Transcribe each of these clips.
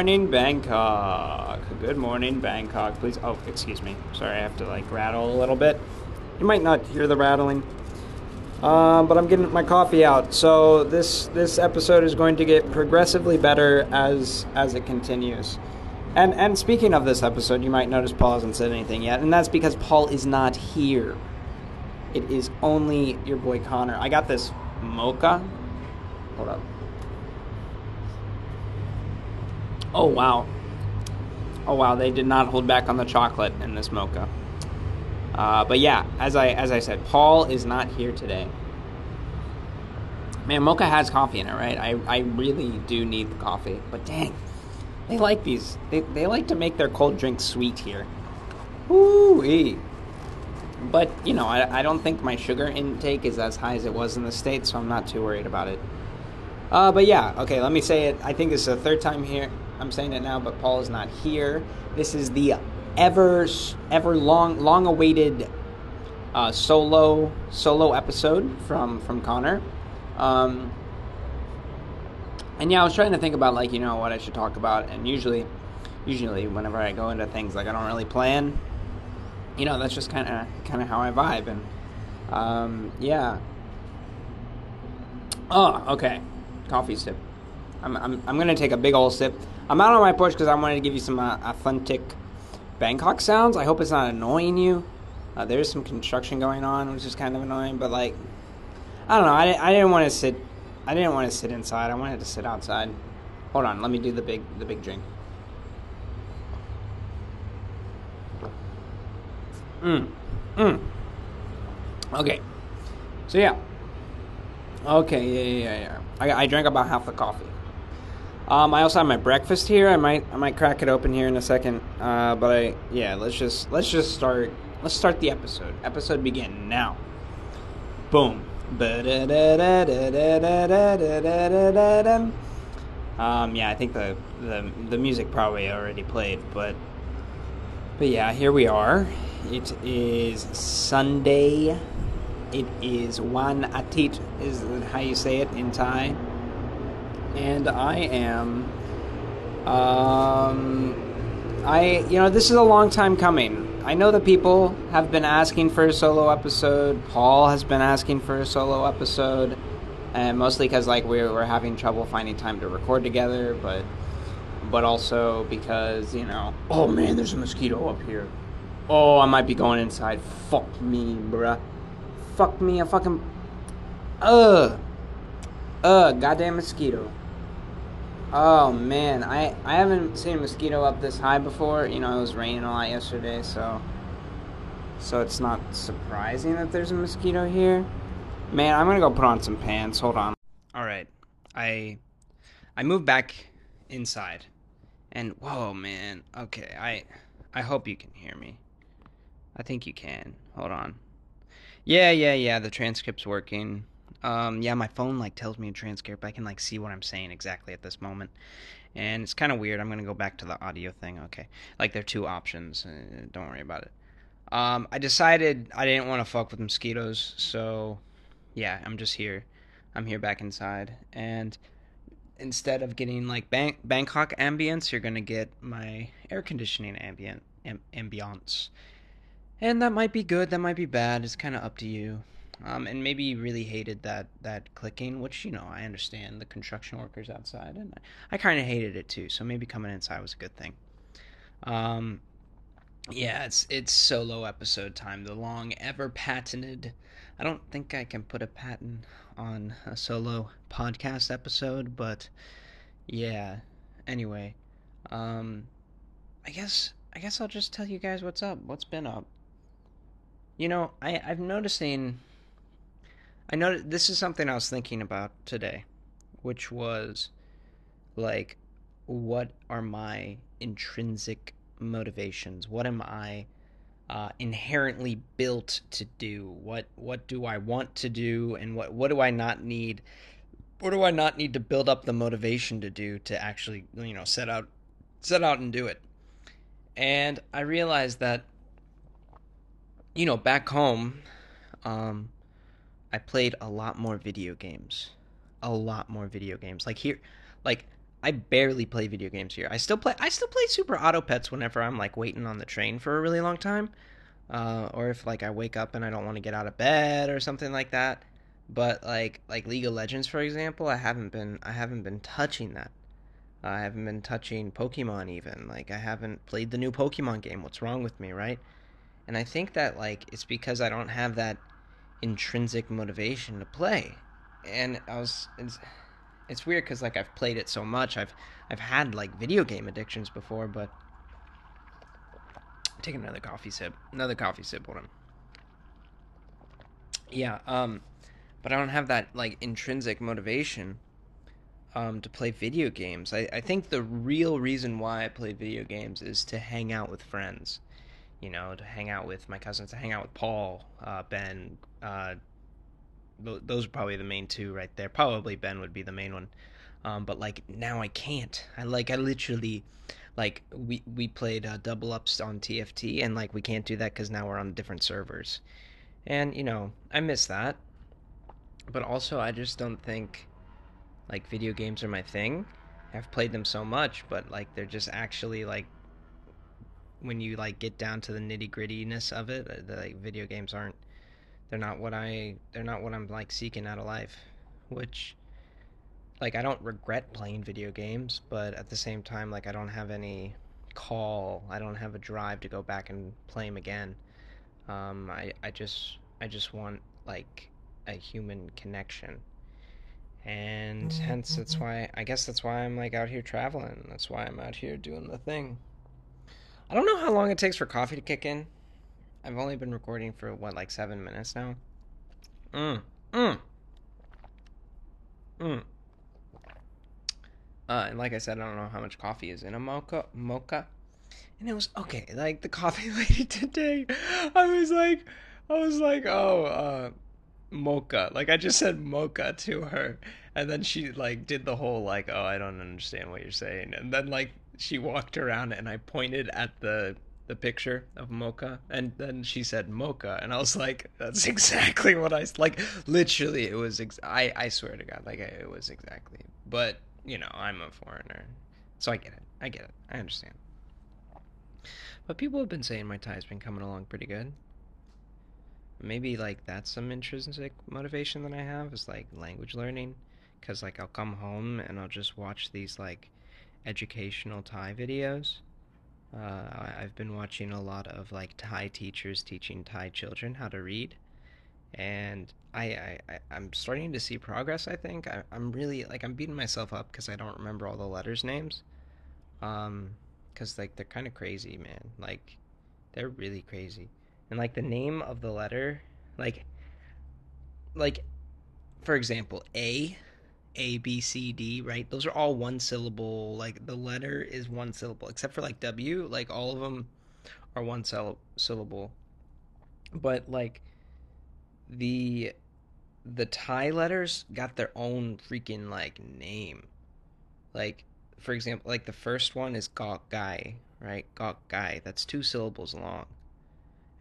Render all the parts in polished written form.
morning, Bangkok. Good morning, Bangkok. Please, oh, excuse me. Sorry, I have to like rattle a little bit. You might not hear the rattling, but I'm getting my coffee out. So this episode is going to get progressively better as it continues. And speaking of this episode, you might notice Paul hasn't said anything yet, and that's because Paul is not here. It is only your boy Connor. I got this mocha. Hold up. Oh, wow. Oh, wow, they did not hold back on the chocolate in this mocha. But yeah, as I said, Paul is not here today. Man, mocha has coffee in it, right? I really do need the coffee. But dang, they like these. They like to make their cold drinks sweet here. Woo-wee. But, you know, I don't think my sugar intake is as high as it was in the States, so I'm not too worried about it. But yeah, okay, let me say it. I think this is the third time here. I'm saying it now, but Paul is not here. This is the ever long-awaited solo episode from Connor. And yeah, I was trying to think about, like, you know, what I should talk about. And usually whenever I go into things, like, I don't really plan. You know, that's just kind of how I vibe. And yeah. Oh, okay. Coffee sip. I'm gonna take a big ol' sip. I'm out on my porch because I wanted to give you some authentic Bangkok sounds. I hope it's not annoying you. There's some construction going on, which is kind of annoying. But like, I don't know. I didn't want to sit. I didn't want to sit inside. I wanted to sit outside. Hold on. Let me do the big drink. Okay. So yeah. Okay, yeah. I drank about half the coffee. I also have my breakfast here. I might crack it open here in a second. But let's just start. Let's start the episode. Episode begin now. Boom. Yeah, I think the music probably already played, but yeah, here we are. It is Sunday. It is Wan Atit, is how you say it in Thai. And I am, you know, this is a long time coming. I know that people have been asking for a solo episode. Paul has been asking for a solo episode. And mostly because, like, we're having trouble finding time to record together. But also because, you know, oh man, there's a mosquito up here. Oh, I might be going inside. Fuck me, bruh. Fuck me, a fucking... goddamn mosquito. Oh, man, I haven't seen a mosquito up this high before. You know, it was raining a lot yesterday, so it's not surprising that there's a mosquito here. Man, I'm gonna go put on some pants. Hold on. Alright, I moved back inside. And, whoa, man, okay, I hope you can hear me. I think you can. Hold on. Yeah, the transcript's working. Yeah, my phone, like, tells me a transcript. I can, like, see what I'm saying exactly at this moment. And it's kind of weird. I'm going to go back to the audio thing. Okay. Like, there are two options. Don't worry about it. I decided I didn't want to fuck with mosquitoes. So, yeah, I'm just here. I'm here back inside. And instead of getting, like, Bangkok ambience, you're going to get my air conditioning ambience. And that might be good, that might be bad, it's kind of up to you. And maybe you really hated that clicking, which, you know, I understand, the construction workers outside, and I kind of hated it too, so maybe coming inside was a good thing. Yeah, it's solo episode time, the long ever patented. I don't think I can put a patent on a solo podcast episode, but yeah, anyway, I guess I'll just tell you guys what's up, what's been up. You know, I noticed this is something I was thinking about today, which was, like, what are my intrinsic motivations? What am I inherently built to do? What do I want to do, and what do I not need? What do I not need to build up the motivation to do to actually, you know, set out and do it? And I realized that, you know, back home, I played a lot more video games. Like, here, like, I barely play video games here. I still play Super Auto Pets whenever I'm like waiting on the train for a really long time, or if like I wake up and I don't want to get out of bed or something like that. But like League of Legends, for example, I haven't been touching that. I haven't been touching Pokemon even. Like I haven't played the new Pokemon game. What's wrong with me, right? And I think that like it's because I don't have that intrinsic motivation to play. And it's weird because like I've played it so much. I've had like video game addictions before, but take another coffee sip on him. Yeah, but I don't have that like intrinsic motivation to play video games. I think the real reason why I play video games is to hang out with friends, you know, to hang out with my cousins, to hang out with Paul, Ben. Those are probably the main two right there. Probably Ben would be the main one. But like now I can't. I literally like we played double ups on TFT, and like we can't do that because now we're on different servers. And, you know, I miss that. But also, I just don't think, like, video games are my thing. I've played them so much, but, like, they're just actually, like, when you, like, get down to the nitty-grittiness of it, like, video games aren't, they're not what I'm, like, seeking out of life. Which, like, I don't regret playing video games, but at the same time, like, I don't have any call, I don't have a drive to go back and play them again. I just want, like, a human connection, and hence that's why I'm like out here traveling. That's why I'm out here doing the thing. I don't know how long it takes for coffee to kick in. I've only been recording for what, like 7 minutes now. And like I said, I don't know how much coffee is in a mocha. And it was okay. Like the coffee lady today, I was like, oh, mocha. Like I just said mocha to her, and then she like did the whole like, oh, I don't understand what you're saying. And then like she walked around, and I pointed at the picture of mocha, and then she said mocha, and I was like, that's exactly what I like. Literally, it was. I swear to God, like it was exactly. But you know, I'm a foreigner, so I get it. I understand. But people have been saying my Thai's been coming along pretty good. Maybe, like, that's some intrinsic motivation that I have, is, like, language learning. Because, like, I'll come home and I'll just watch these, like, educational Thai videos. I've been watching a lot of, like, Thai teachers teaching Thai children how to read. And I'm starting to see progress, I think. I'm really, like, I'm beating myself up because I don't remember all the letters' names. Because, like, they're kind of crazy, man. Like, they're really crazy. And, like, the name of the letter, like, for example, A, B, C, D, right? Those are all one syllable. Like, the letter is one syllable. Except for, like, W, like, all of them are one syllable. But, like, the Thai letters got their own freaking, like, name. Like, for example, like the first one is Gok Gai, right? Gok Gai. That's two syllables long.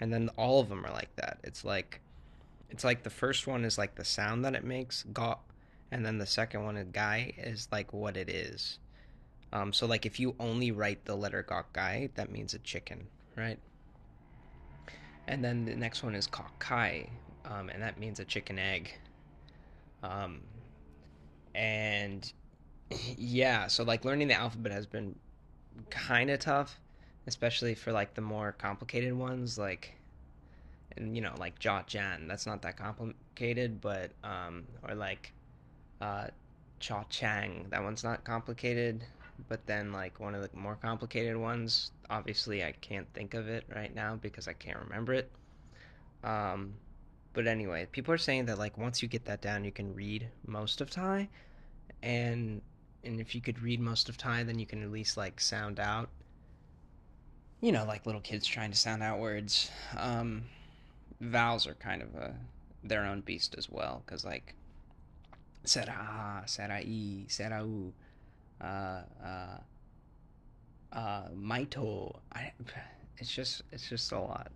And then all of them are like that. It's like the first one is like the sound that it makes, Gok, and then the second one is Gai is like what it is. So like if you only write the letter Gok Gai, that means a chicken, right? And then the next one is kok-kai, and that means a chicken egg. And yeah, so, like, learning the alphabet has been kind of tough, especially for, like, the more complicated ones, like, and, you know, like, jot-jan, that's not that complicated, but, or, like, Cha Chang, that one's not complicated, but then, like, one of the more complicated ones, obviously, I can't think of it right now because I can't remember it, but anyway, people are saying that, like, once you get that down, you can read most of Thai, and if you could read most of Thai, then you can at least, like, sound out, you know, like little kids trying to sound out words. Vowels are kind of their own beast as well, because, like, Seraha, serai, serau, maito, it's just a lot.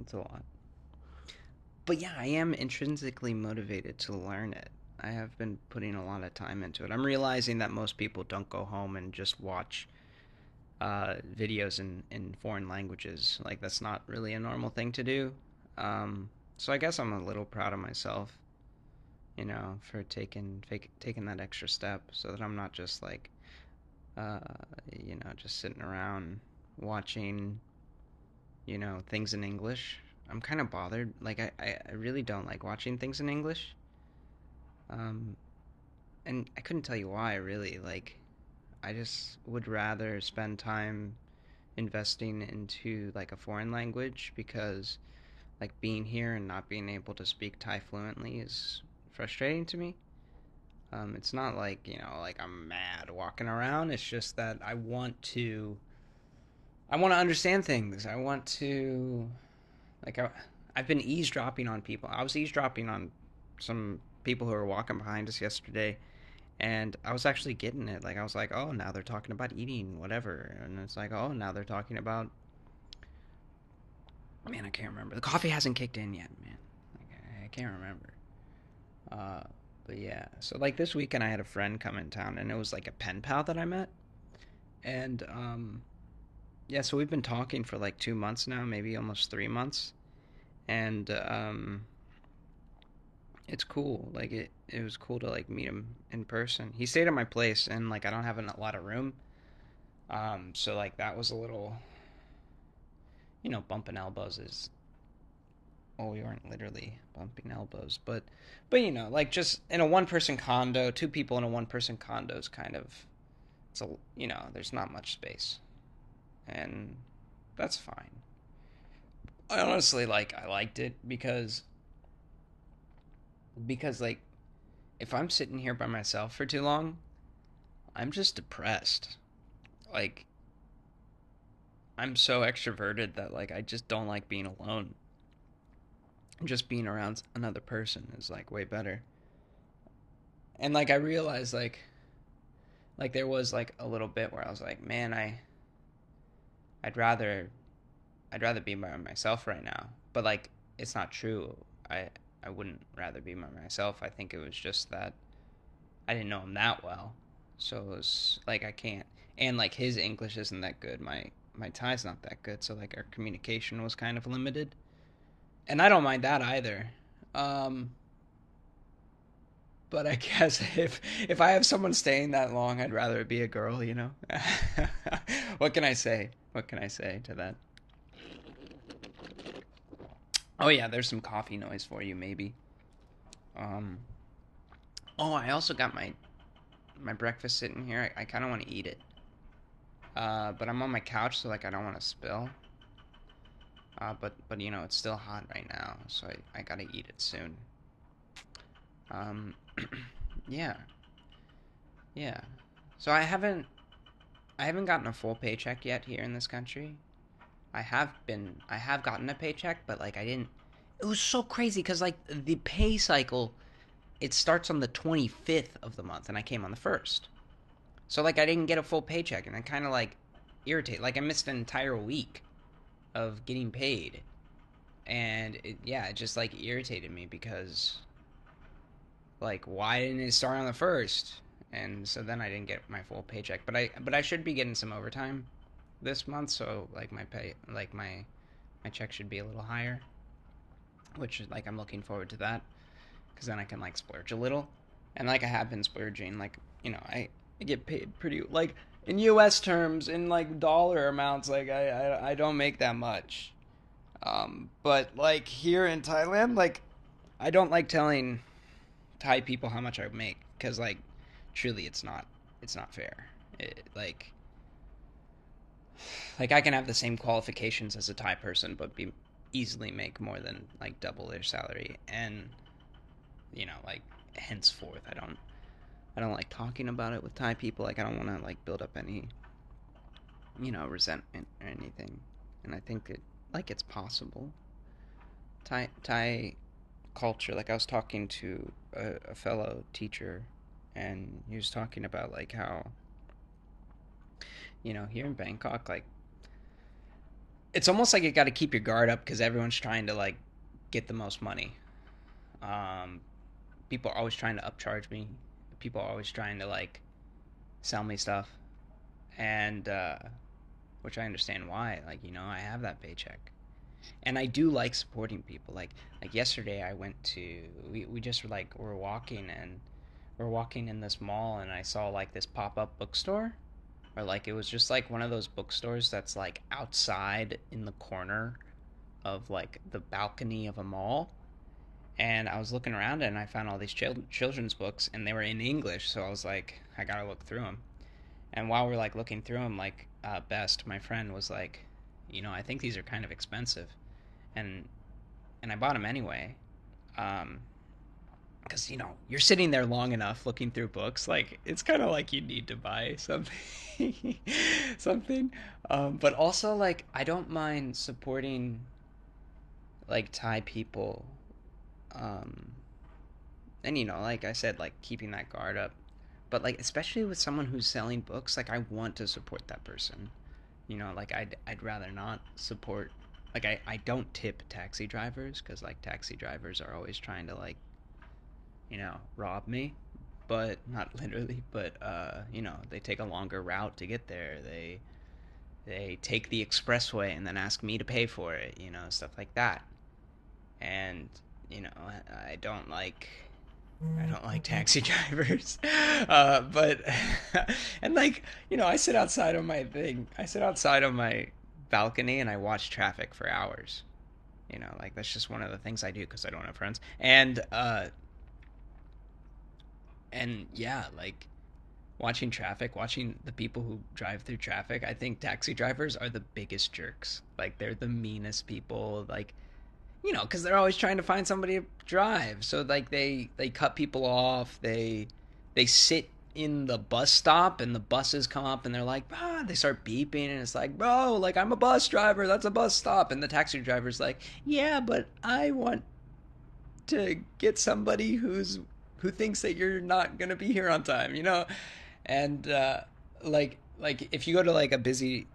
It's a lot. But yeah, I am intrinsically motivated to learn it. I have been putting a lot of time into it. I'm realizing that most people don't go home and just watch videos in foreign languages. Like, that's not really a normal thing to do. So I guess I'm a little proud of myself, you know, for taking that extra step, so that I'm not just like, you know, just sitting around watching, you know, things in English. I'm kind of bothered. Like, I really don't like watching things in English. And I couldn't tell you why, really. Like, I just would rather spend time investing into, like, a foreign language, because, like, being here and not being able to speak Thai fluently is frustrating to me. It's not like, you know, like I'm mad walking around. It's just that I want to understand things. I want to, like, I've been eavesdropping on people. I was eavesdropping on some people who were walking behind us yesterday, and I was actually getting it. Like, I was like, oh, now they're talking about eating, whatever. And it's like, oh, now they're talking about, man, I can't remember. The coffee hasn't kicked in yet, man. Like, I can't remember. But yeah, so like this weekend I had a friend come in town, and it was like a pen pal that I met. And, yeah, so we've been talking for like 2 months now, maybe almost 3 months. And, it's cool. Like, it was cool to, like, meet him in person. He stayed at my place, and, like, I don't have a lot of room. So, like, that was a little, you know, bumping elbows is, well, we weren't literally bumping elbows, but, you know, like, just in a one-person condo, 2 people in a one-person condo is kind of, it's a, you know, there's not much space. And that's fine. I honestly, like, I liked it because like, if I'm sitting here by myself for too long, I'm just depressed. Like, I'm so extroverted that, like, I just don't like being alone. Just being around another person is, like, way better. And, like, I realized, like, there was, like, a little bit where I was like, man, I'd rather be by myself right now. But, like, it's not true. I wouldn't rather be by myself. I think it was just that I didn't know him that well. So it was, like, I can't. And, like, his English isn't that good. My Thai's not that good. So, like, our communication was kind of limited. And I don't mind that either. But I guess if I have someone staying that long, I'd rather it be a girl, you know? What can I say? What can I say to that? Oh, yeah, there's some coffee noise for you, maybe. Oh, I also got my breakfast sitting here. I kind of want to eat it. But I'm on my couch, so, like, I don't want to spill. But, you know, it's still hot right now, so I got to eat it soon. Yeah. Yeah. So I haven't gotten a full paycheck yet here in this country. I have gotten a paycheck, but, like, I didn't, it was so crazy, because, like, the pay cycle, it starts on the 25th of the month, and I came on the 1st, so, like, I didn't get a full paycheck, and I kind of, like, irritated, like, I missed an entire week of getting paid, and, it just, like, irritated me, because, like, why didn't it start on the 1st, and so then I didn't get my full paycheck, but I should be getting some overtime this month, so, like, my pay, like, my check should be a little higher, which, like, I'm looking forward to that, because then I can, like, splurge a little, and, like, I have been splurging, like, you know, I get paid pretty, like, in U.S. terms, in, like, dollar amounts, like, I don't make that much, but, like, here in Thailand, like, I don't like telling Thai people how much I make, because, like, truly, it's not fair, Like, I can have the same qualifications as a Thai person, but be easily make more than, like, double their salary. And, you know, like, henceforth, I don't like talking about it with Thai people. Like, I don't want to, like, build up any, you know, resentment or anything. And I think it, like, it's possible. Thai culture, like, I was talking to a fellow teacher, and he was talking about, like, how, you know, here in Bangkok, like, it's almost like you got to keep your guard up, because everyone's trying to, like, get the most money. people are always trying to upcharge me. People are always trying to, like, sell me stuff. And, which I understand why. Like, you know, I have that paycheck. And I do like supporting people. Like yesterday I went to, we just, like, we're walking in this mall, and I saw, like, this pop-up bookstore. Or, like, it was just, like, one of those bookstores that's, like, outside in the corner of, like, the balcony of a mall. And I was looking around, and I found all these children's books, and they were in English, so I was like, I gotta look through them. And while we're, like, looking through them, like, Best, my friend, was like, you know, I think these are kind of expensive. And I bought them anyway. Because, you know, you're sitting there long enough looking through books, like, it's kind of like you need to buy something. But also, like, I don't mind supporting, like, Thai people. And, you know, like I said, like, keeping that guard up. But, like, especially with someone who's selling books, like, I want to support that person. You know, like, I'd rather not support... Like, I don't tip taxi drivers, because, like, taxi drivers are always trying to, like, you know, rob me. But, not literally, but, you know, they take a longer route to get there. They take the expressway and then ask me to pay for it, you know, stuff like that. And... you know, I don't like taxi drivers, but, and, like, you know, I sit outside on my balcony and I watch traffic for hours, you know, like, that's just one of the things I do because I don't have friends, and yeah, like, watching traffic, watching the people who drive through traffic, I think taxi drivers are the biggest jerks, like, they're the meanest people, like, you know, because they're always trying to find somebody to drive. So, like, they cut people off. They sit in the bus stop, and the buses come up, and they're like, they start beeping, and it's like, bro, like, I'm a bus driver. That's a bus stop. And the taxi driver's like, yeah, but I want to get somebody who thinks that you're not going to be here on time, you know? And, like if you go to, like, a busy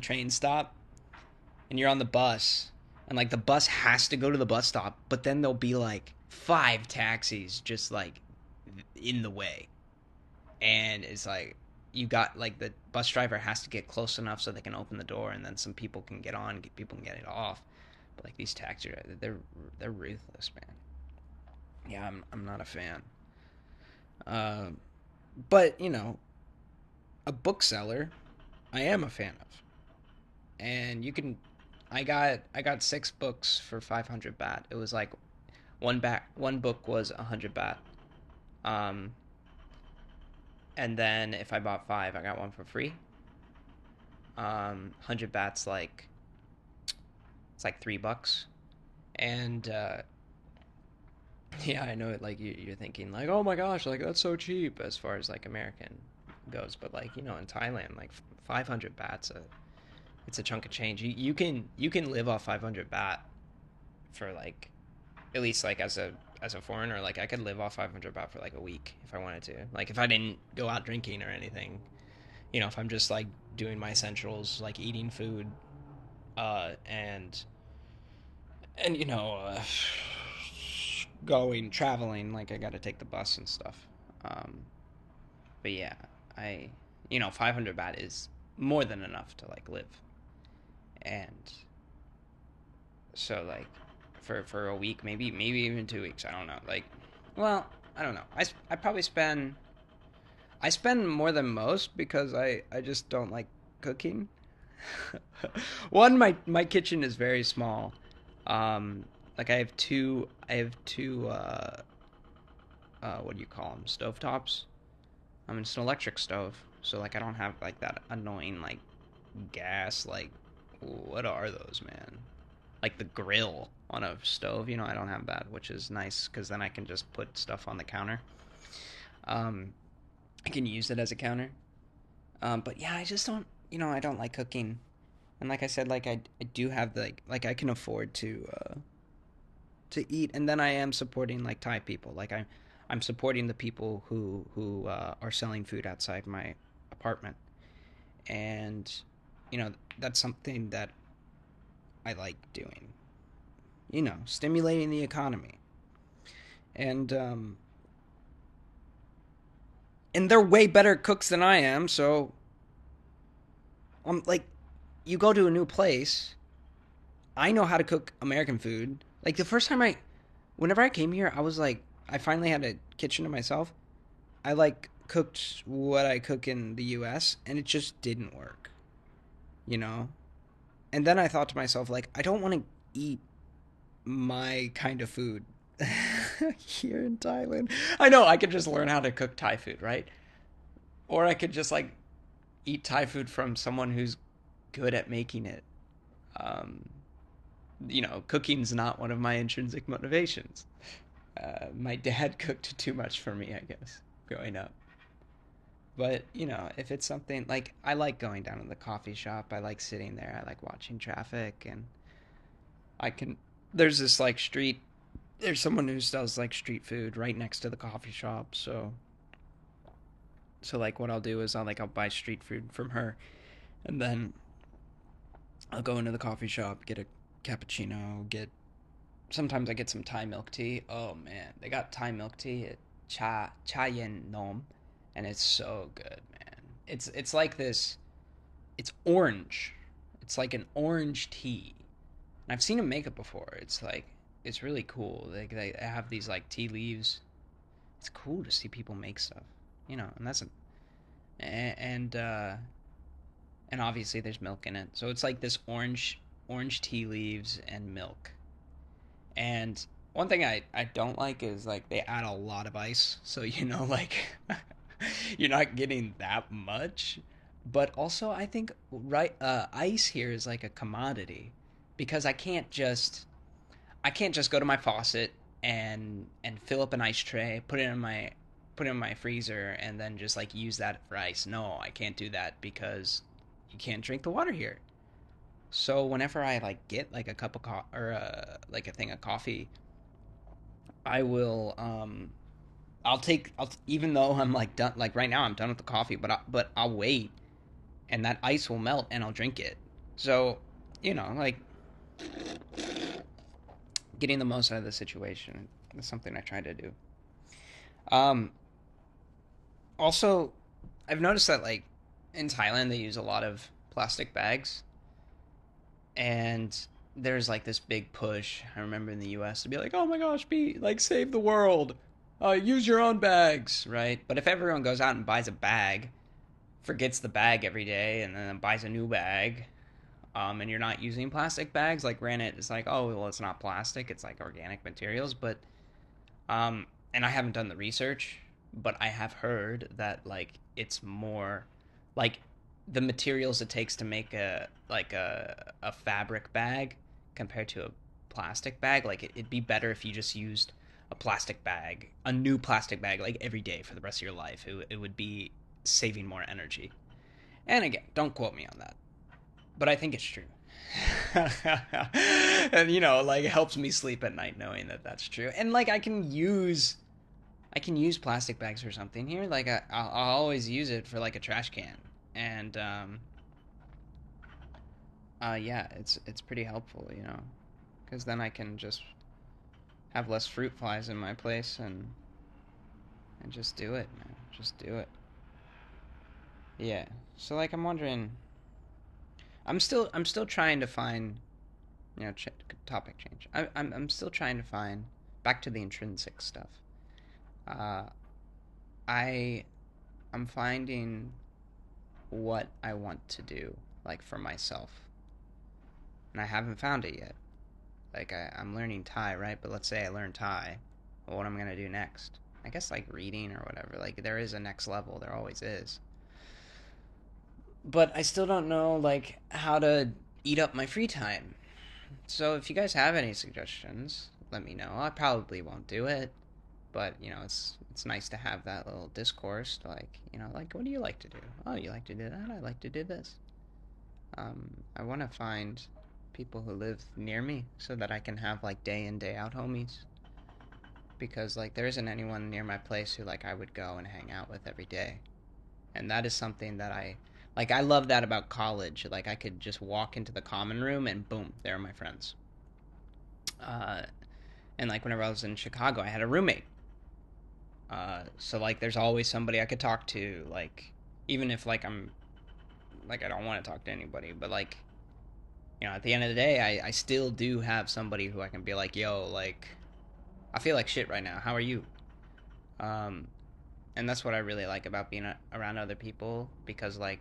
train stop, and you're on the bus... and, like, the bus has to go to the bus stop, but then there'll be, like, 5 taxis just, like, in the way. And it's, like, you got, like, the bus driver has to get close enough so they can open the door, and then some people can get on, people can get it off. But, like, these taxi drivers, they're ruthless, man. Yeah, I'm not a fan. But, you know, a bookseller, I am a fan of. And you can... I got 6 books for 500 baht. It was like one book was 100 baht. And then if I bought 5, I got one for free. 100 baht's like, it's like $3. And yeah, I know it, like you're thinking like, oh my gosh, like that's so cheap as far as like American goes, but like, you know, in Thailand, like 500 baht's it's a chunk of change. You can live off 500 baht for like, at least like as a foreigner, like I could live off 500 baht for like a week if I wanted to. Like if I didn't go out drinking or anything, you know, if I'm just like doing my essentials, like eating food, and you know, traveling, like I got to take the bus and stuff. But yeah, you know, 500 baht is more than enough to like live. And so like for a week, maybe even 2 weeks, I don't know. Like, well, I don't know. I probably spend more than most because I just don't like cooking. One, my kitchen is very small. Like I have two what do you call them? Stovetops. I mean, it's an electric stove. So, like, I don't have, like, that annoying, like, gas, like, what are those, man? Like, the grill on a stove, you know, I don't have that, which is nice, because then I can just put stuff on the counter. I can use it as a counter. But, yeah, I just don't, you know, I don't like cooking. And, like I said, like, I do have, like, I can afford to eat. And then I am supporting, like, Thai people. Like, I'm supporting the people who are selling food outside my apartment. And, you know, that's something that I like doing, you know, stimulating the economy. And they're way better cooks than I am, so I'm like, you go to a new place, I know how to cook American food. Like the first time whenever I came here, I was like, I finally had a kitchen to myself. I like cooked what I cook in the US, and it just didn't work, you know? And then I thought to myself, like, I don't want to eat my kind of food here in Thailand. I know, I could just learn how to cook Thai food, right? Or I could just, like, eat Thai food from someone who's good at making it. You know, cooking's not one of my intrinsic motivations. My dad cooked too much for me, I guess, growing up. But, you know, if it's something, like, I like going down to the coffee shop. I like sitting there. I like watching traffic. And I can, there's this, like, street, there's someone who sells, like, street food right next to the coffee shop. So like, what I'll do is I'll buy street food from her. And then I'll go into the coffee shop, get a cappuccino, sometimes I get some Thai milk tea. Oh, man. They got Thai milk tea at Cha Yin Nom. And it's so good, man. It's like this, it's orange. It's like an orange tea. And I've seen them make it before. It's like, it's really cool. They have these like tea leaves. It's cool to see people make stuff, you know, and and obviously there's milk in it. So it's like this orange tea leaves and milk. And one thing I don't like is like they add a lot of ice. So, you know, like you're not getting that much, but also I think ice here is like a commodity, because I can't just go to my faucet and fill up an ice tray, put it in my freezer, and then just like use that for ice. No, I can't do that because you can't drink the water here. So whenever I like get like a cup of coffee or like a thing of coffee, I will even though I'm like done, like right now I'm done with the coffee, but I'll wait, and that ice will melt and I'll drink it. So, you know, like getting the most out of the situation is something I try to do. Also, I've noticed that like in Thailand they use a lot of plastic bags, and there's like this big push. I remember in the U.S. to be like, oh my gosh, be like save the world. Use your own bags, right? But if everyone goes out and buys a bag, forgets the bag every day, and then buys a new bag, and you're not using plastic bags, like granted, it's like, oh, well, it's not plastic, it's like organic materials, but, and I haven't done the research, but I have heard that, like, it's more, like, the materials it takes to make a fabric bag compared to a plastic bag, like, it'd be better if you just used a new plastic bag like every day for the rest of your life. It would be saving more energy. And again, don't quote me on that, but I think it's true. And you know, like, it helps me sleep at night knowing that that's true. And like, I can use plastic bags for something here. Like I'll always use it for like a trash can, and yeah, it's pretty helpful, you know, because then I can just have less fruit flies in my place, and just do it, man. Just do it. Yeah. So like, I'm wondering. I'm still trying to find, you know, topic change. I'm still trying to find back to the intrinsic stuff. I'm finding what I want to do, like for myself, and I haven't found it yet. Like, I'm learning Thai, right? But let's say I learn Thai. Well, what am I going to do next? I guess, like, reading or whatever. Like, there is a next level. There always is. But I still don't know, like, how to eat up my free time. So if you guys have any suggestions, let me know. I probably won't do it. But, you know, it's nice to have that little discourse. Like, you know, like, what do you like to do? Oh, you like to do that? I like to do this. I want to find people who live near me so that I can have like day in day out homies, because like there isn't anyone near my place who like I would go and hang out with every day. And that is something that I love that about college. Like I could just walk into the common room and boom, there are my friends. And like whenever I was in Chicago, I had a roommate. So like there's always somebody I could talk to, like even if like I'm like I don't want to talk to anybody, but like, you know, at the end of the day, I still do have somebody who I can be like, yo, like I feel like shit right now, how are you? And that's what I really like about being around other people, because like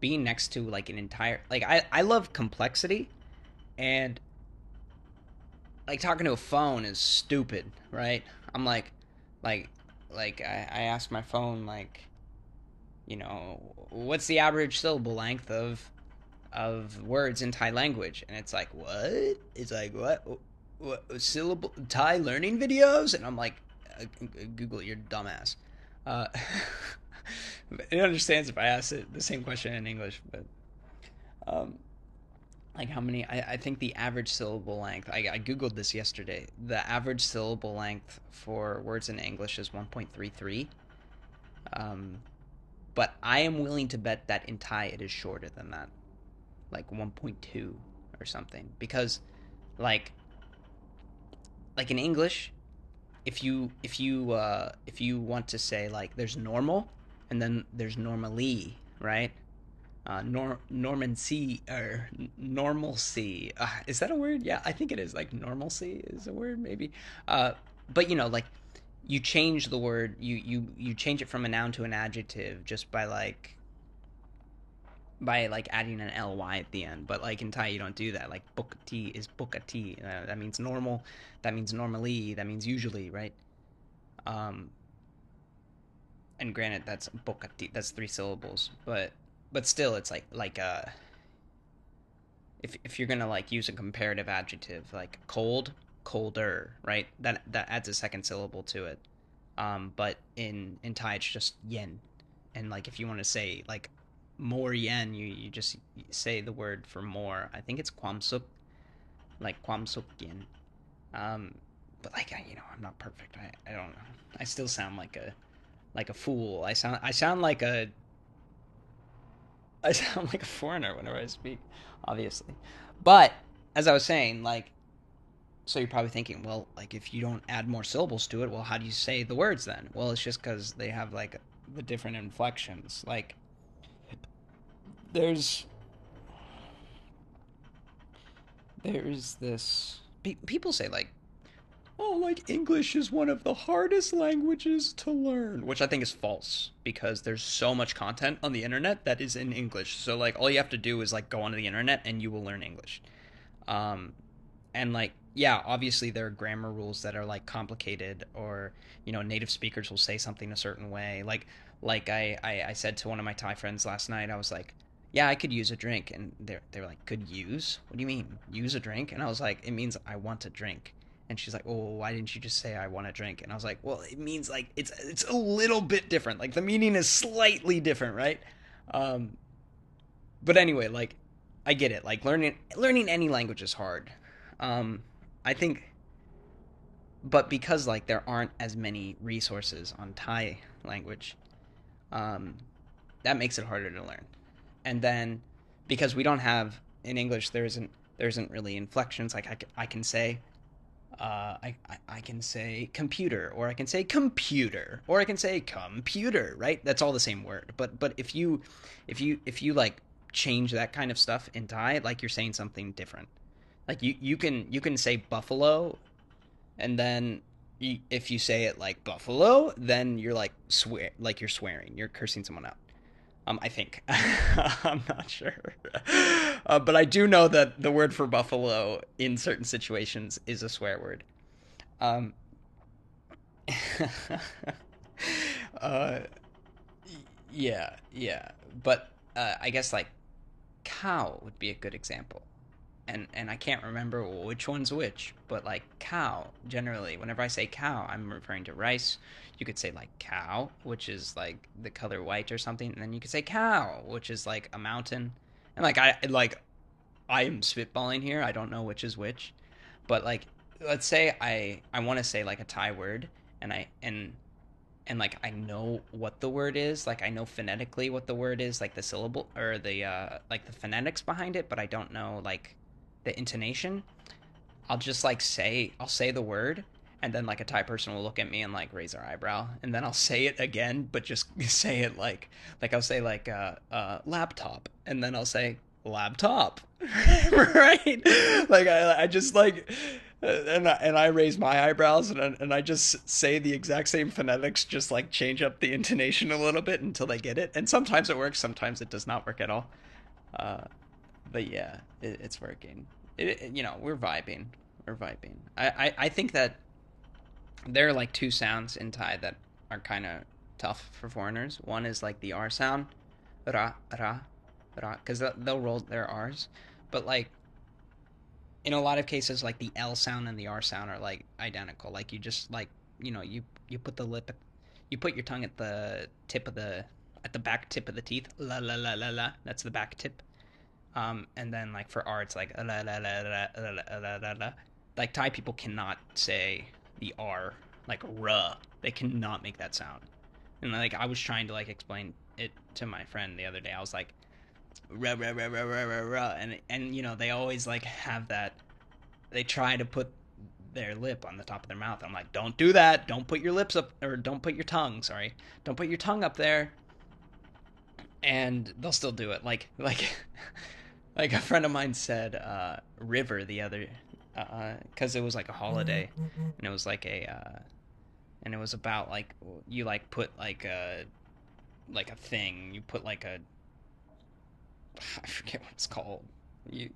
being next to like an entire, like I love complexity, and like talking to a phone is stupid, right? I'm like I asked my phone, like, you know, what's the average syllable length of words in Thai language? And it's like, what? It's like, what syllable Thai learning videos? And I'm like, Google it, you're dumbass. It understands if I ask it the same question in English, but like how many, I think the average syllable length, I Googled this yesterday, the average syllable length for words in English is 1.33, but I am willing to bet that in Thai it is shorter than that, like 1.2 or something, because like in English, if you want to say like there's normal and then there's normally, right? Normancy or normalcy. Is that a word? Yeah, I think it is. Like normalcy is a word, maybe. But you know, like you change the word, you change it from a noun to an adjective just by adding an ly at the end. But like in Thai, you don't do that. Like bukati is bukati. That means normal. That means normally. That means usually, right? And granted, that's bukati. That's three syllables, but still, it's like if you're gonna like use a comparative adjective, like cold, colder, right? That adds a second syllable to it. But in Thai, it's just yen, and like if you want to say like more yen, you just say the word for more. I think it's kwamsuk, like kwamsuk yen. But like I, you know, I'm not perfect. I don't know. I still sound like a fool. I sound like a foreigner whenever I speak, obviously. But as I was saying, like, so you're probably thinking, well, like if you don't add more syllables to it, well, how do you say the words then? Well, it's just because they have like the different inflections. Like there's this, people say like, oh, like English is one of the hardest languages to learn, which I think is false, because there's so much content on the internet that is in English. So like all you have to do is like go onto the internet and you will learn English. And like, yeah, obviously there are grammar rules that are like complicated, or, you know, native speakers will say something a certain way. Like I said to one of my Thai friends last night, I was like, yeah, I could use a drink. And they were like, could use? What do you mean? Use a drink? And I was like, it means I want to drink. And she's like, oh, why didn't you just say I want a drink? And I was like, well, it means like it's a little bit different. Like the meaning is slightly different, right? But anyway, like I get it. Like learning any language is hard. I think, but because like there aren't as many resources on Thai language, that makes it harder to learn. And then because we don't have in English, there isn't really inflections. Like I can say. I can say computer, or I can say computer, or I can say computer, right? That's all the same word. But if you like change that kind of stuff in Thai, like you're saying something different. Like you can say buffalo, and then if you say it like buffalo, then you're like you're swearing, you're cursing someone out. I think. I'm not sure. But I do know that the word for buffalo in certain situations is a swear word. Yeah. But I guess like cow would be a good example. And I can't remember which one's which, but like cow, generally, whenever I say cow, I'm referring to rice. You could say like cow, which is like the color white or something. And then you could say cow, which is like a mountain. And like, I am spitballing here. I don't know which is which, but like, let's say I want to say like a Thai word, and I like, I know what the word is. Like I know phonetically what the word is, like the syllable or the, like the phonetics behind it, but I don't know like the intonation. I'll just like say, I'll say the word, and then like a Thai person will look at me and like raise their eyebrow, and then I'll say it again, but just say it like I'll say like laptop, and then I'll say laptop, right? Like I just like, and I raise my eyebrows, and I just say the exact same phonetics, just like change up the intonation a little bit until they get it. And sometimes it works, sometimes it does not work at all. But yeah, it's working. You know, we're vibing. We're vibing. I think that there are like two sounds in Thai that are kind of tough for foreigners. One is like the R sound, ra, ra, ra, because they'll roll their R's. But like, in a lot of cases, like the L sound and the R sound are like identical. Like you just like, you know, you put the lip, you put your tongue at the tip of the, at the back tip of the teeth. La, la, la, la, la. That's the back tip. And then like for R, it's like la, la, la, la, la, la, la, la. Like Thai people cannot say the R, like ruh. They cannot make that sound. And like I was trying to like explain it to my friend the other day. I was like, ruh, ruh, ruh, ruh, ruh, ruh, ruh. And you know, they always like have that, they try to put their lip on the top of their mouth. I'm like, don't do that. Don't put your lips up, or don't put your tongue, sorry. Don't put your tongue up there. And they'll still do it. Like a friend of mine said, river the other, cause it was like a holiday, and it was like and it was about like, you like put like a thing, you put like a, I forget what it's called. You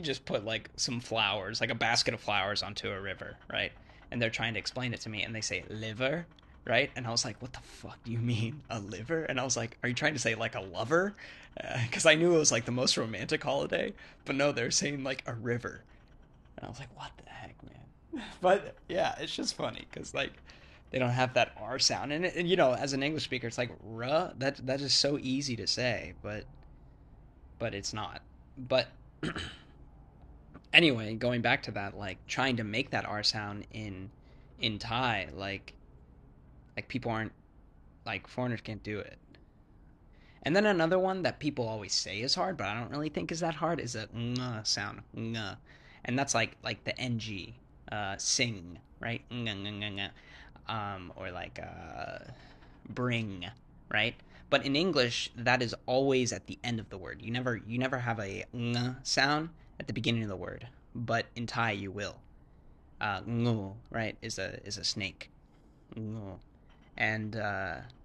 just put like some flowers, like a basket of flowers onto a river. Right. And they're trying to explain it to me, and they say liver. Right? And I was like, what the fuck do you mean, a liver? And I was like, are you trying to say like a lover? Because I knew it was like the most romantic holiday, but no, they're saying like a river. And I was like, what the heck, man? But yeah, it's just funny because like they don't have that R sound. And you know, as an English speaker, it's like ruh, that is so easy to say, but it's not. But anyway, going back to that, like trying to make that R sound in Thai, like people aren't, like foreigners can't do it. And then another one that people always say is hard, but I don't really think is that hard, is a ng sound, ng, and that's like the ng, sing, right, ng, ng, ng, ng, or like bring, right. But in English, that is always at the end of the word. You never have a ng sound at the beginning of the word, but in Thai you will. Ng, right, is a snake. Ng. And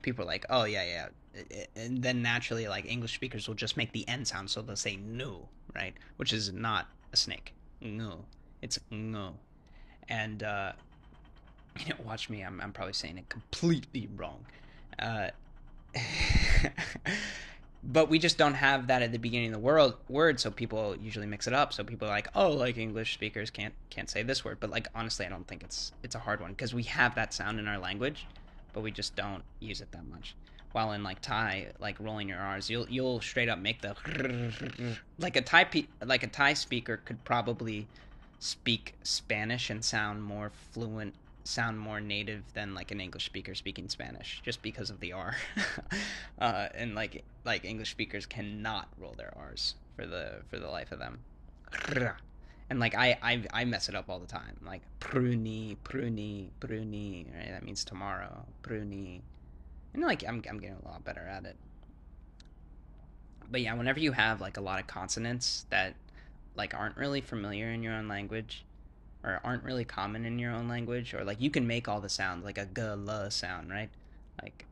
people are like, oh, yeah, yeah. And then naturally, like, English speakers will just make the N sound, so they'll say no, right? Which is not a snake. No. It's no. And, you know, watch me. I'm probably saying it completely wrong. But we just don't have that at the beginning of the word, so people usually mix it up. So people are like, oh, like, English speakers can't say this word. But, like, honestly, I don't think it's a hard one, because we have that sound in our language, but we just don't use it that much. While in like Thai, like rolling your R's, you'll straight up make the like a Thai speaker could probably speak Spanish and sound more fluent, sound more native than like an English speaker speaking Spanish, just because of the R. And like English speakers cannot roll their R's for the life of them. And like I mess it up all the time. Like pruni, pruni, pruni, right? That means tomorrow. Pruni. And like I'm getting a lot better at it. But yeah, whenever you have like a lot of consonants that like aren't really familiar in your own language, or aren't really common in your own language, or like you can make all the sounds, like a g l sound, right? Like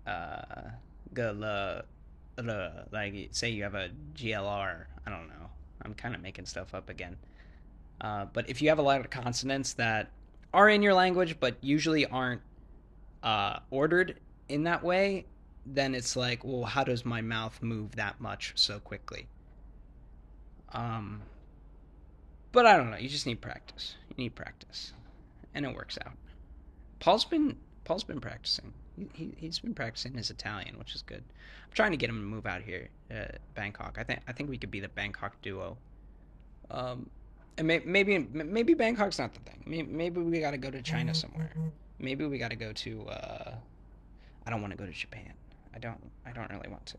g l l, like say you have a GLR, I don't know. I'm kind of making stuff up again. But if you have a lot of consonants that are in your language but usually aren't ordered in that way, then it's like, well, how does my mouth move that much so quickly? But I don't know. You just need practice. You need practice, and it works out. Paul's been practicing. He's been practicing his Italian, which is good. I'm trying to get him to move out here, Bangkok. I think we could be the Bangkok duo. And maybe Bangkok's not the thing. Maybe we gotta go to China somewhere. Maybe we gotta go to I don't want to go to Japan. I don't really want to.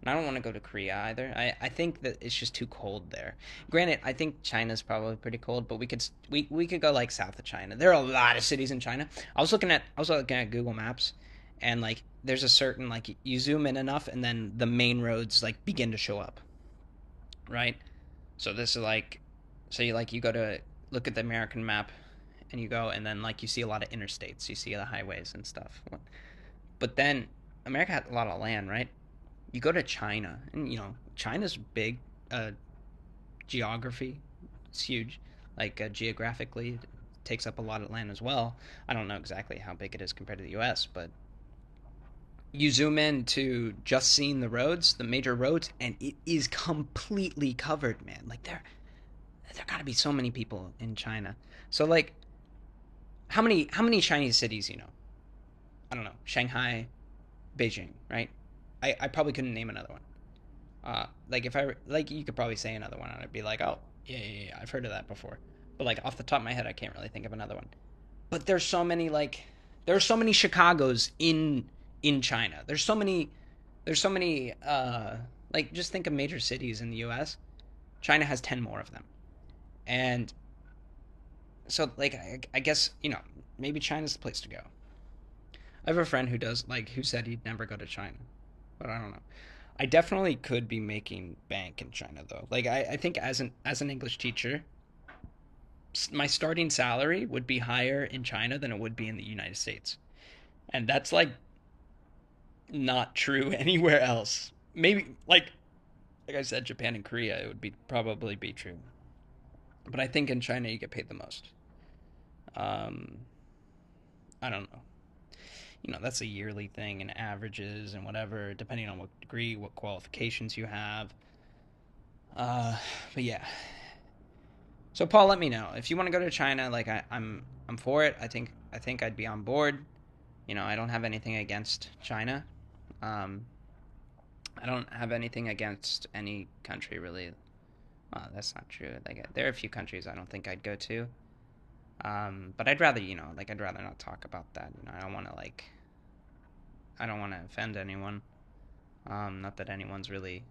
And I don't want to go to Korea either. I think that it's just too cold there. Granted, I think China's probably pretty cold, but we could go like south of China. There are a lot of cities in China. I was looking at Google Maps, and like there's a certain, like, you zoom in enough and then the main roads like begin to show up. Right? So this is like, so you like, you go to look at the American map and you go, and then like you see a lot of interstates, you see the highways and stuff. But then America had a lot of land, right? You go to China, and you know, China's big, geography, it's huge, like geographically, it takes up a lot of land as well. I don't know exactly how big it is compared to the US, but you zoom in to just seeing the roads, the major roads, and it is completely covered, man. Like there gotta be so many people in China. So like, how many Chinese cities, you know? I don't know, Shanghai, Beijing, right? I probably couldn't name another one. Like if I, like you could probably say another one and I'd be like, oh yeah, I've heard of that before. But like off the top of my head, I can't really think of another one. But there's so many, like, there are so many Chicagos in China. There's so many, like just think of major cities in the US. China has 10 more of them. And so like, I guess, you know, maybe China's the place to go. I have a friend who does, like, who said he'd never go to China, but I don't know. I definitely could be making bank in China, though. Like, I think as an English teacher, my starting salary would be higher in China than it would be in the United States. And that's, like, not true anywhere else. Maybe, like I said, Japan and Korea, it would be probably be true. But I think in China you get paid the most. I don't know. You know, that's a yearly thing and averages and whatever, depending on what degree, what qualifications you have. But yeah. So Paul, let me know if you want to go to China. Like I'm for it. I think I'd be on board. You know, I don't have anything against China. I don't have anything against any country really. Well, that's not true. Like there are a few countries I don't think I'd go to. But I'd rather, you know, like, I'd rather not talk about that. You know, I don't want to offend anyone. Not that anyone's really,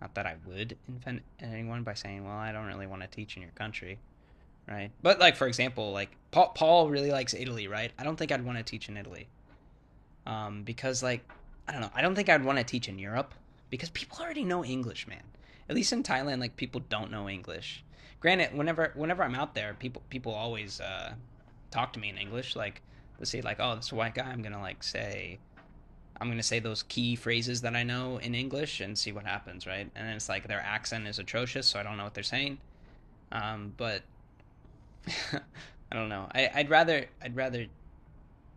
not that I would offend anyone by saying, well, I don't really want to teach in your country, right? But, like, for example, like, Paul really likes Italy, right? I don't think I'd want to teach in Italy. Because, like, I don't know, I don't think I'd want to teach in Europe, because people already know English, man. At least in Thailand, like, people don't know English. Granted, whenever I'm out there, people always talk to me in English. Like, they'll say, like, oh, this is a white guy. I'm going to say those key phrases that I know in English and see what happens, right? And it's like their accent is atrocious, so I don't know what they're saying. But I don't know. I'd rather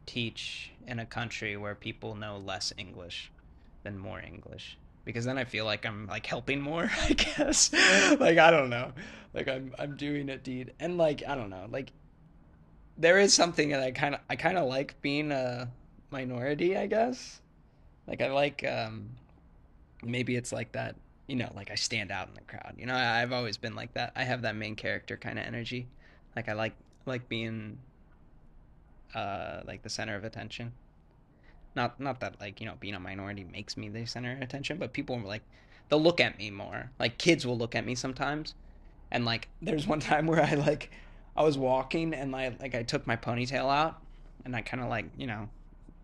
teach in a country where people know less English than more English. Because then I feel like I'm, like, helping more, I guess. Like, I don't know. Like, I'm doing a deed. And, like, I don't know. Like, there is something that I kind of like being a minority, I guess. Like, I like, maybe it's like that, you know, like, I stand out in the crowd. You know, I've always been like that. I have that main character kind of energy. Like, I like being, like, the center of attention. Not that, like, you know, being a minority makes me the center of attention, but people, like, they'll look at me more. Like, kids will look at me sometimes. And, like, there's one time where I was walking and, I took my ponytail out and I kind of, like, you know,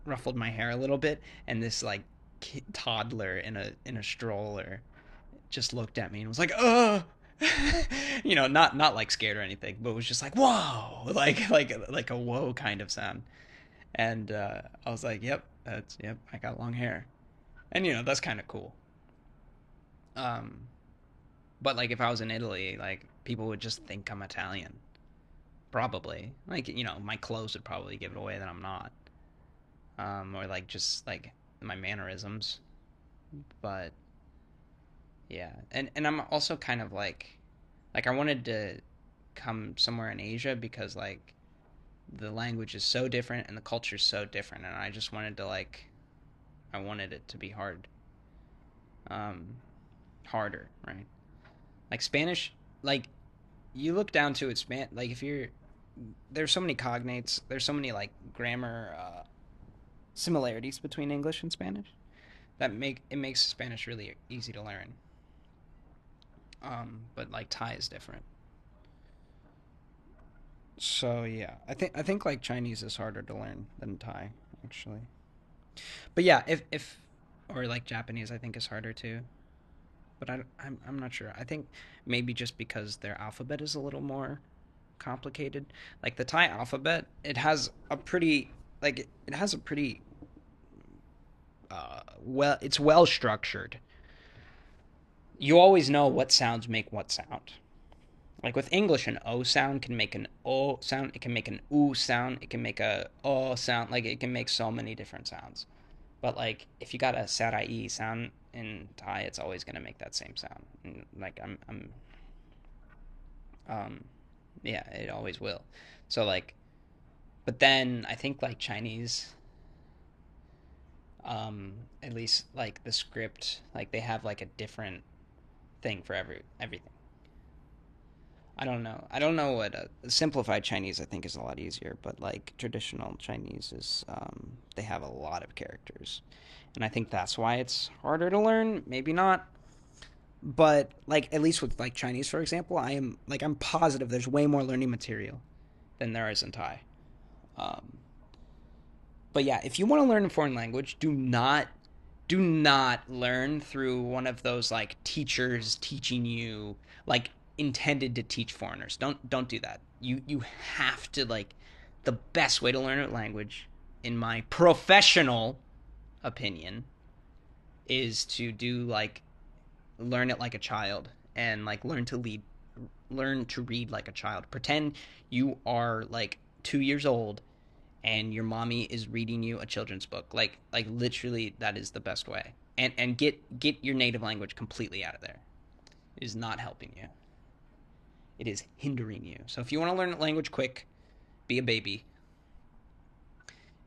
ruffled my hair a little bit. And this, like, kid, toddler in a stroller just looked at me and was like, oh! You know, not, like, scared or anything, but was just like, whoa! Like a whoa kind of sound. And I was like, yep, I got long hair. And, you know, that's kind of cool. But, like, if I was in Italy, like, people would just think I'm Italian. Probably. Like, you know, my clothes would probably give it away that I'm not. Or, like, just, like, my mannerisms. But, yeah. And I'm also kind of, like, I wanted to come somewhere in Asia because, like, the language is so different and the culture is so different, and I just wanted to, like, I wanted it to be hard. Harder, right? Like, Spanish, like, you look down to it, like, if you're, there's so many cognates, there's so many, like, grammar, similarities between English and Spanish that makes Spanish really easy to learn. But like Thai is different. So yeah, I think like Chinese is harder to learn than Thai actually. But yeah, if or like Japanese I think is harder too. But I'm not sure. I think maybe just because their alphabet is a little more complicated. Like the Thai alphabet, it has a pretty it's well structured. You always know what sounds make what sound. Like with English, an O sound can make an O sound, it can make an oo sound, it can make a O sound, like it can make so many different sounds. But like if you got a serai sound in Thai, it's always gonna make that same sound. And like yeah, it always will. So like, but then I think like Chinese, at least like the script, like they have like a different thing for everything. I don't know what simplified Chinese I think is a lot easier, but like traditional Chinese is they have a lot of characters, and I think that's why it's harder to learn. Maybe not, but like at least with like Chinese, for example, I'm positive there's way more learning material than there is in Thai. But yeah, if you want to learn a foreign language, do not learn through one of those like teachers teaching you like. Intended to teach foreigners. Don't do that. You have to, like, the best way to learn a language, in my professional opinion, is to do like learn it like a child and like learn to read like a child. Pretend you are like 2 years old and your mommy is reading you a children's book. Like literally that is the best way. And get your native language completely out of there. It is not helping you. It is hindering you. So if you want to learn a language quick, be a baby.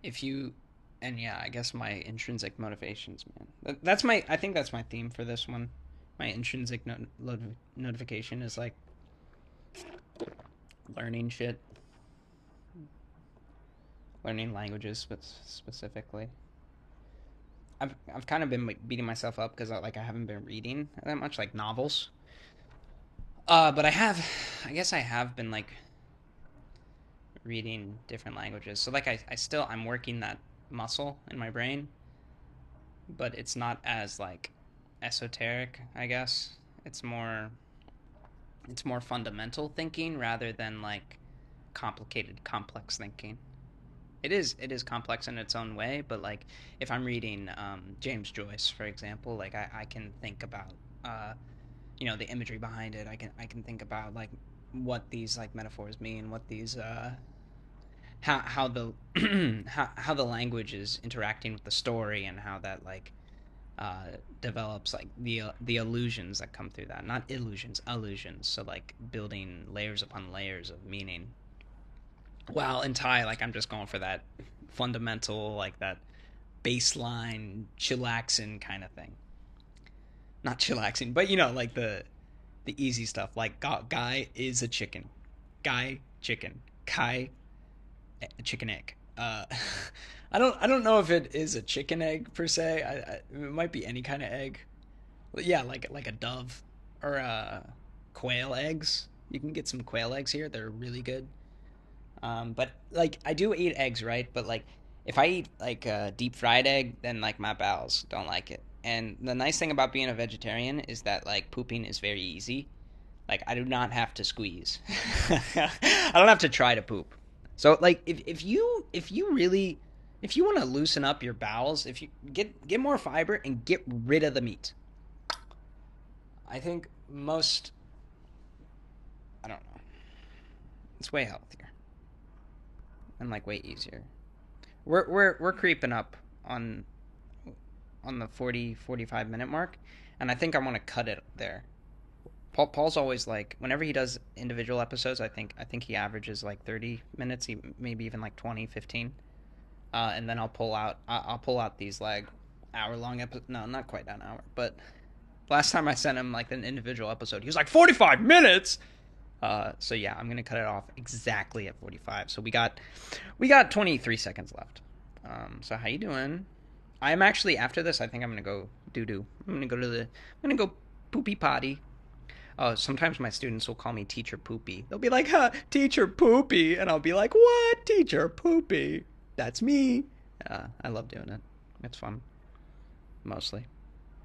And yeah, I guess my intrinsic motivations, man. I think that's my theme for this one. My intrinsic notification is like learning shit. Learning languages specifically. I've kind of been beating myself up because I haven't been reading that much, like novels. But I have been like reading different languages. So like I'm working that muscle in my brain, but it's not as like esoteric, I guess. It's more fundamental thinking rather than like complicated, complex thinking. It is complex in its own way, but like if I'm reading James Joyce, for example, like I can think about you know, the imagery behind it. I can think about like what these like metaphors mean, what these how the how the language is interacting with the story, and how that like develops like the allusions that come through that. Not illusions, allusions. So like building layers upon layers of meaning. While in Thai, like I'm just going for that fundamental, like that baseline chillaxing kind of thing. Not chillaxing, but you know, like the easy stuff. Like Gok Gai is a chicken, Gai chicken, Kai a chicken egg. I don't know if it is a chicken egg per se. It might be any kind of egg. But yeah, like a dove or quail eggs. You can get some quail eggs here. They're really good. But like I do eat eggs, right? But like if I eat like a deep fried egg, then like my bowels don't like it. And the nice thing about being a vegetarian is that, like, pooping is very easy. Like, I do not have to squeeze. I don't have to try to poop. So, like, if you want to loosen up your bowels, if you get more fiber and get rid of the meat. I think most, I don't know. It's way healthier. And, like, way easier. We're creeping up on the 45 minute mark, and I think I want to cut it there. Paul's always like, whenever he does individual episodes, I think he averages like 30 minutes, maybe even like 20-15, and then I'll pull out these like hour long episodes. No, not quite an hour, but last time I sent him like an individual episode, he was like 45 minutes. So yeah, I'm gonna cut it off exactly at 45. So we got 23 seconds left. So how you doing? I'm actually, after this, I think I'm gonna go doo-doo. I'm gonna go poopy potty. Oh, sometimes my students will call me Teacher Poopy. They'll be like, huh, Teacher Poopy. And I'll be like, what? Teacher Poopy. That's me. I love doing it. It's fun. Mostly.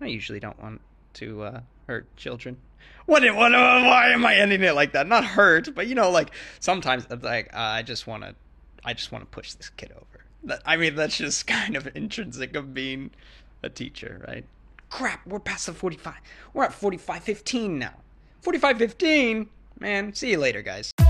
I usually don't want to hurt children. Why am I ending it like that? Not hurt, but you know, like, sometimes it's like, I just want to push this kid over. I mean, that's just kind of intrinsic of being a teacher, right? Crap, we're past the 45. We're at 45:15 now. 45:15? Man, see you later, guys.